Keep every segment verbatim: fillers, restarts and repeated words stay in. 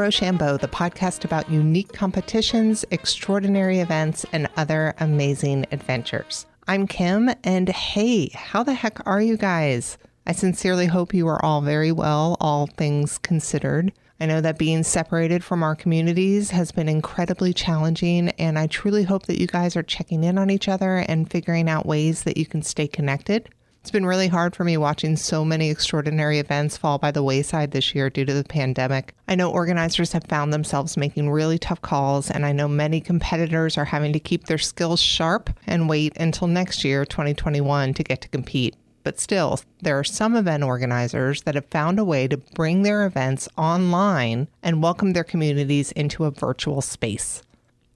Rochambeau, the podcast about unique competitions, extraordinary events, and other amazing adventures. I'm Kim, and hey, how the heck are you guys? I sincerely hope you are all very well, all things considered. I know that being separated from our communities has been incredibly challenging, and I truly hope that you guys are checking in on each other and figuring out ways that you can stay connected. It's been really hard for me watching so many extraordinary events fall by the wayside this year due to the pandemic. I know organizers have found themselves making really tough calls, and I know many competitors are having to keep their skills sharp and wait until next year, twenty twenty-one, to get to compete. But still, there are some event organizers that have found a way to bring their events online and welcome their communities into a virtual space.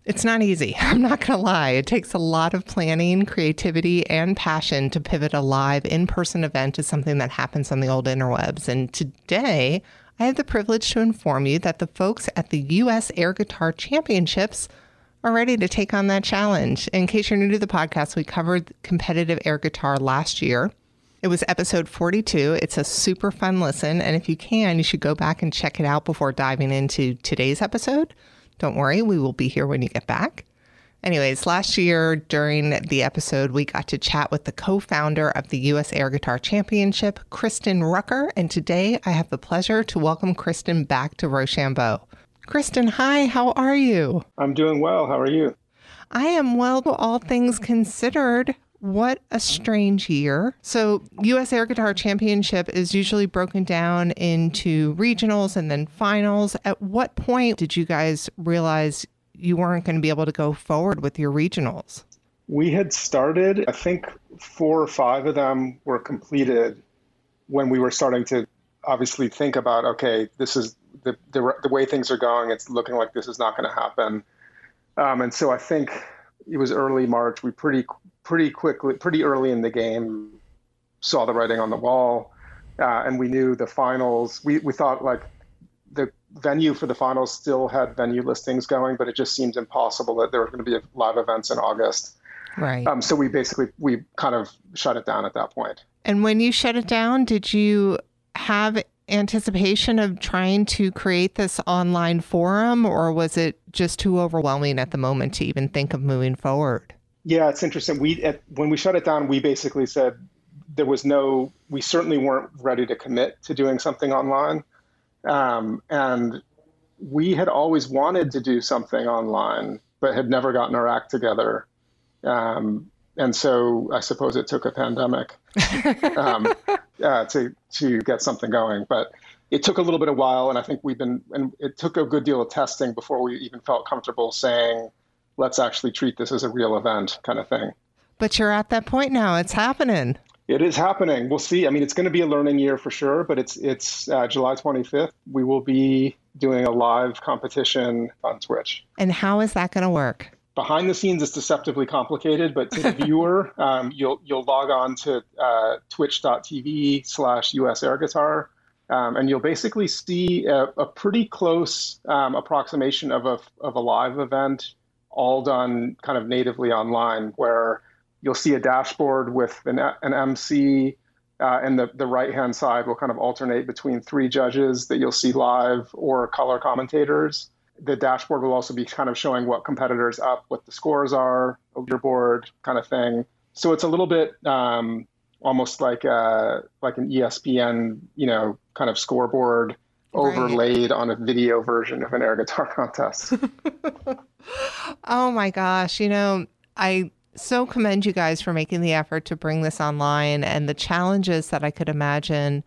It's not easy. I'm not going to lie. It takes a lot of planning, creativity, and passion to pivot a live in-person event to something that happens on the old interwebs. And today, I have the privilege to inform you that the folks at the U S Air Guitar Championships are ready to take on that challenge. In case you're new to the podcast, we covered competitive air guitar last year. It was episode forty-two. It's a super fun listen, and if you can, you should go back and check it out before diving into today's episode. Don't worry, we will be here when you get back. Anyways, last year during the episode, we got to chat with the co-founder of the U S Air Guitar Championship, Kristen Rucker, and today I have the pleasure to welcome Kristen back to Rochambeau. Kristen, hi, how are you? I'm doing well. How are you? I am well, all things considered. What a strange year. So U S Air Guitar Championship is usually broken down into regionals and then finals. At what point did you guys realize you weren't going to be able to go forward with your regionals? We had started, I think four or five of them were completed when we were starting to obviously think about, okay, this is the, the, the way things are going. It's looking like this is not going to happen. Um, and so I think it was early March. We pretty pretty quickly, pretty early in the game, saw the writing on the wall, uh, and we knew the finals. We, we thought like the venue for the finals still had venue listings going, but it just seemed impossible that there were going to be live events in August. Right. Um, so we basically, we kind of shut it down at that point. And when you shut it down, did you have anticipation of trying to create this online forum, or was it just too overwhelming at the moment to even think of moving forward? Yeah, it's interesting. We at, when we shut it down, we basically said there was no, we certainly weren't ready to commit to doing something online. Um, and we had always wanted to do something online, but had never gotten our act together. Um, and so I suppose it took a pandemic um, uh, to to get something going. But it took a little bit of while, and I think we've been, and it took a good deal of testing before we even felt comfortable saying, let's actually treat this as a real event kind of thing. But you're at that point now. It's happening. It is happening. We'll see. I mean, it's going to be a learning year for sure, but it's it's uh, July twenty-fifth. We will be doing a live competition on Twitch. And how is that going to work? Behind the scenes, it's deceptively complicated, but to the viewer, um, you'll you'll log on to uh, twitch.tv slash US Air Guitar, um, and you'll basically see a, a pretty close um, approximation of a of a live event, all done kind of natively online, where you'll see a dashboard with an, an M C, uh, and the, the right-hand side will kind of alternate between three judges that you'll see live or color commentators. The dashboard will also be kind of showing what competitors up, what the scores are, a leaderboard kind of thing. So it's a little bit um, almost like a, like an E S P N, you know, kind of scoreboard overlaid right on a video version of an air guitar contest. Oh my gosh. You know, I so commend you guys for making the effort to bring this online, and the challenges that I could imagine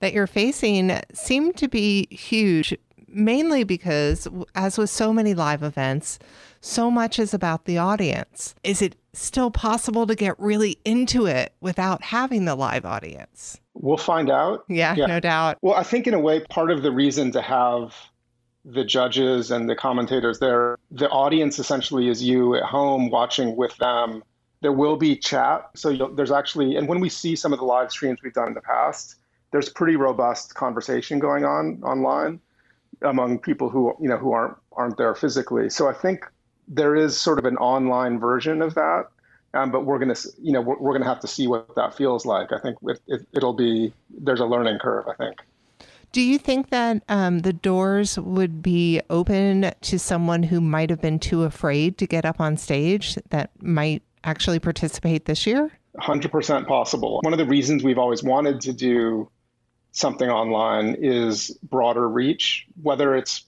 that you're facing seem to be huge, mainly because, as with so many live events, so much is about the audience. Is it still possible to get really into it without having the live audience? We'll find out. Yeah, yeah, no doubt. Well, I think in a way, part of the reason to have the judges and the commentators there, the audience essentially is you at home watching with them. There will be chat. So you'll, there's actually, and when we see some of the live streams we've done in the past, there's pretty robust conversation going on online among people who, you know, who aren't, aren't there physically. So I think there is sort of an online version of that. Um, but we're going to, you know, we're, we're going to have to see what that feels like. I think it, it, it'll be, there's a learning curve, I think. Do you think that um, the doors would be open to someone who might have been too afraid to get up on stage that might actually participate this year? one hundred percent possible. One of the reasons we've always wanted to do something online is broader reach, whether it's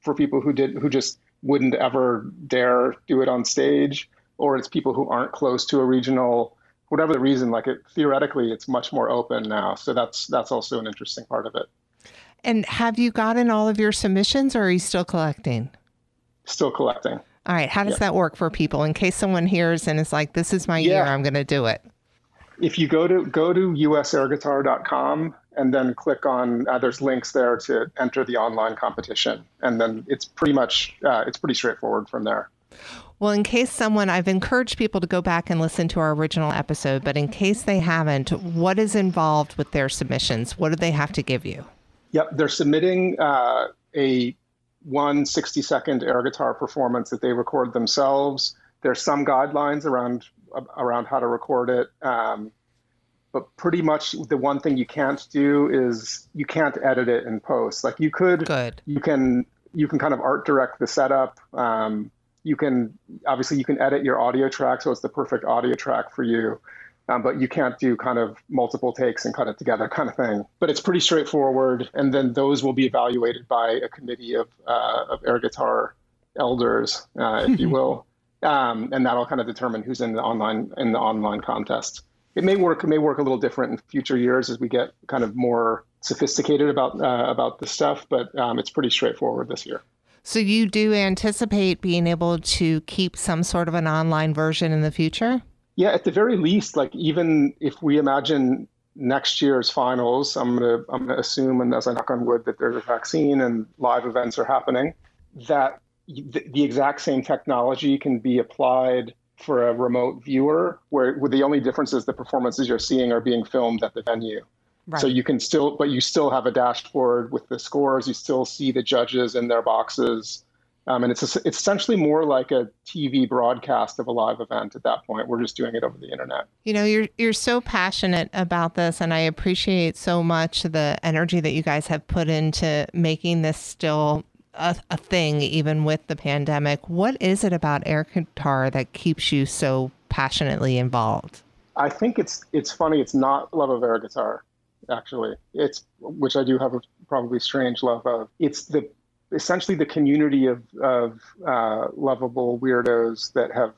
for people who did who just wouldn't ever dare do it on stage, or it's people who aren't close to a regional, whatever the reason, like it, theoretically, it's much more open now. So that's that's also an interesting part of it. And have you gotten all of your submissions, or are you still collecting? Still collecting. All right. How does yeah. that work for people in case someone hears and is like, this is my yeah. year, I'm going to do it? If you go to go to U S air guitar dot com and then click on, uh, there's links there to enter the online competition. And then it's pretty much, uh, it's pretty straightforward from there. Well, in case someone, I've encouraged people to go back and listen to our original episode, but in case they haven't, what is involved with their submissions? What do they have to give you? Yep. They're submitting uh, a one sixty-second air guitar performance that they record themselves. There's some guidelines around around how to record it. Um, but pretty much the one thing you can't do is you can't edit it in post. Like you could, Good. you can, you can kind of art direct the setup. Um, you can, obviously you can edit your audio track. So it's the perfect audio track for you. Um, but you can't do kind of multiple takes and cut it together kind of thing. But it's pretty straightforward. And then those will be evaluated by a committee of, uh, of air guitar elders, uh, if you will. Um, and that'll kind of determine who's in the online in the online contest. It may work it may work a little different in future years as we get kind of more sophisticated about uh, about the stuff, but um, it's pretty straightforward this year. So you do anticipate being able to keep some sort of an online version in the future? Yeah, at the very least, like even if we imagine next year's finals, I'm gonna I'm gonna assume, and as I knock on wood, that there's a vaccine and live events are happening, that the exact same technology can be applied for a remote viewer, where, where the only difference is the performances you're seeing are being filmed at the venue. Right. So you can still, but you still have a dashboard with the scores. You still see the judges in their boxes. Um, and it's, it's essentially more like a T V broadcast of a live event at that point. We're just doing it over the internet. You know, you're you're so passionate about this, and I appreciate so much the energy that you guys have put into making this still A, a thing, even with the pandemic. What is it about air guitar that keeps you so passionately involved? I think it's it's funny. It's not love of air guitar, actually. It's which I do have a probably strange love of. It's the essentially the community of of uh, lovable weirdos that have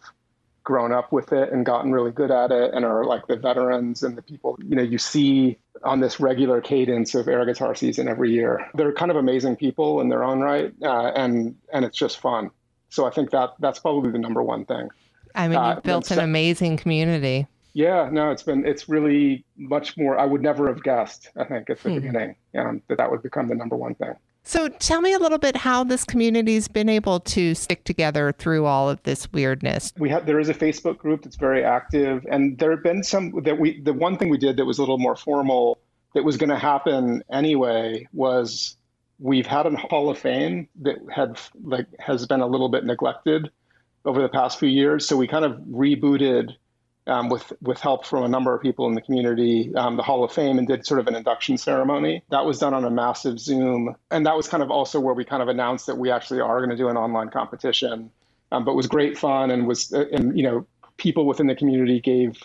grown up with it and gotten really good at it and are like the veterans and the people, you know, you see on this regular cadence of air guitar season every year. They're kind of amazing people in their own right. Uh, and, and it's just fun. So I think that that's probably the number one thing. I mean, uh, you've built an amazing community. Yeah, no, it's been, it's really much more, I would never have guessed, I think at the hmm. beginning, um, that that would become the number one thing. So tell me a little bit how this community's been able to stick together through all of this weirdness. We have there is a Facebook group that's very active, and there have been some that we the one thing we did that was a little more formal that was going to happen anyway was we've had a Hall of Fame that had like has been a little bit neglected over the past few years. So we kind of rebooted Um, with with help from a number of people in the community, um, the Hall of Fame, and did sort of an induction ceremony. That was done on a massive Zoom. And that was kind of also where we kind of announced that we actually are going to do an online competition, um, but was great fun and was, uh, and, you know, people within the community gave,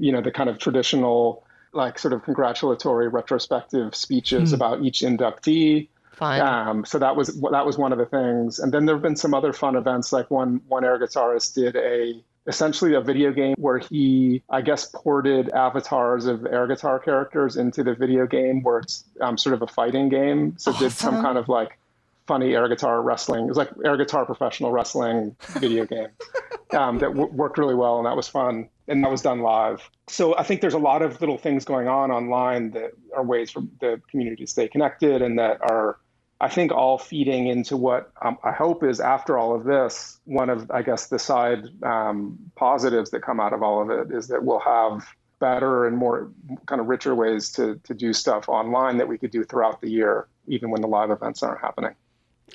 you know, the kind of traditional, like sort of congratulatory retrospective speeches mm. about each inductee. Fine. Um, so that was, that was one of the things. And then there've been some other fun events, like one, one air guitarist did a, essentially a video game where he, I guess, ported avatars of air guitar characters into the video game where it's um, sort of a fighting game. So awesome. Did some kind of like funny air guitar wrestling. It was like air guitar professional wrestling video game um, that w- worked really well. And that was fun. And that was done live. So I think there's a lot of little things going on online that are ways for the community to stay connected and that are, I think, all feeding into what um, I hope is, after all of this, one of, I guess, the side um, positives that come out of all of it is that we'll have better and more kind of richer ways to, to do stuff online that we could do throughout the year, even when the live events aren't happening.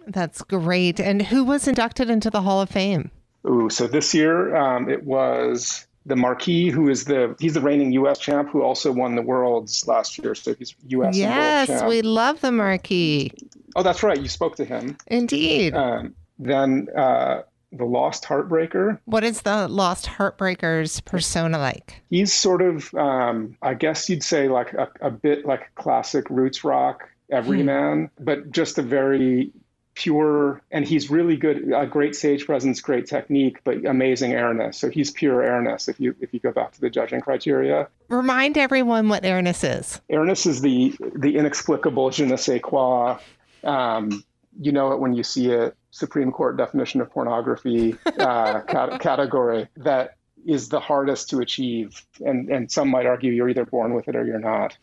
That's great. And who was inducted into the Hall of Fame? Ooh, so this year um, it was the Marquis, who is the, he's the reigning U S champ, who also won the Worlds last year. So he's U S Yes, and world champ. We love the Marquis. Oh, that's right. You spoke to him. Indeed. Um, then uh, the Lost Heartbreaker. What is the Lost Heartbreaker's persona like? He's sort of, um, I guess you'd say like a, a bit like classic roots rock everyman, hmm. but just a very pure, and he's really good, a great stage presence, great technique, but amazing airness. So he's pure airness if you if you go back to the judging criteria. Remind everyone what airness is. Airness is the the inexplicable je ne sais quoi. Um, you know it when you see it. Supreme Court definition of pornography uh, cat- category that is the hardest to achieve. And, and some might argue you're either born with it or you're not.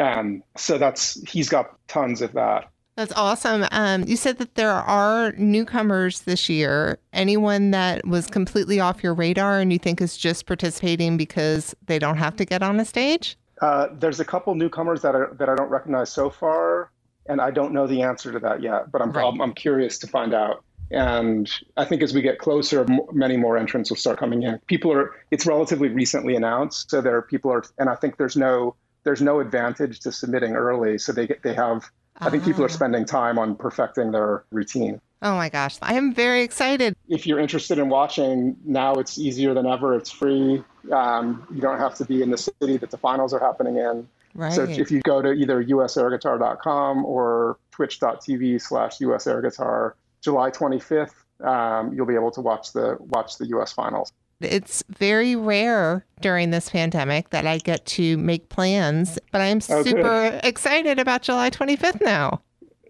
um, so that's, he's got tons of that. That's awesome. Um, you said that there are newcomers this year. Anyone that was completely off your radar and you think is just participating because they don't have to get on a stage? Uh, there's a couple newcomers that are, that I don't recognize so far, and I don't know the answer to that yet, but I'm right. I'm, I'm curious to find out. And I think as we get closer, m- many more entrants will start coming in. People are, it's relatively recently announced, so there are people are, and I think there's no there's no advantage to submitting early, so they get they have. I think people are spending time on perfecting their routine. Oh my gosh, I am very excited. If you're interested in watching, now it's easier than ever. It's free. Um, you don't have to be in the city that the finals are happening in. Right. So if you go to either u s air guitar dot com or twitch dot t v slash u s air guitar, July twenty-fifth, um, you'll be able to watch the watch the U S finals. It's very rare during this pandemic that I get to make plans, but I'm oh, super good. excited about July twenty-fifth now.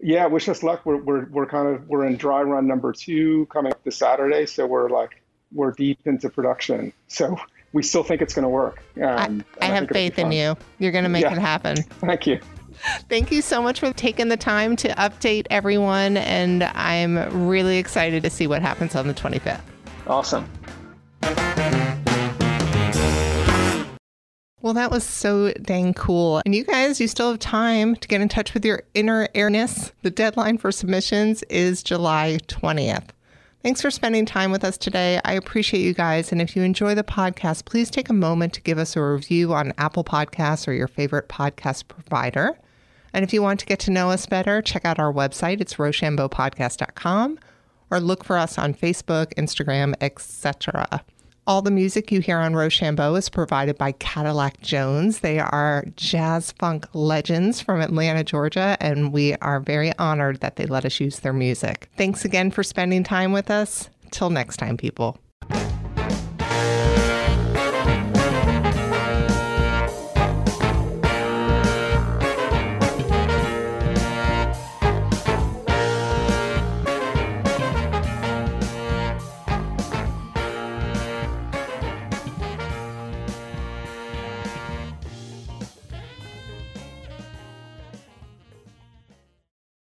Yeah, wish us luck. We're we're we're kind of we're in dry run number two coming up this Saturday, so we're like we're deep into production. So we still think it's going to work. Um, I, I, I have faith in you. You're going to make yeah. it happen. Thank you. Thank you so much for taking the time to update everyone, and I'm really excited to see what happens on the twenty-fifth. Awesome. Well, that was so dang cool. And you guys, you still have time to get in touch with your inner airness. The deadline for submissions is July twentieth. Thanks for spending time with us today. I appreciate you guys. And if you enjoy the podcast, please take a moment to give us a review on Apple Podcasts or your favorite podcast provider. And if you want to get to know us better, check out our website. It's rochambeau podcast dot com, or look for us on Facebook, Instagram, et cetera. All the music you hear on Rochambeau is provided by Cadillac Jones. They are jazz funk legends from Atlanta, Georgia, and we are very honored that they let us use their music. Thanks again for spending time with us. Till next time, people.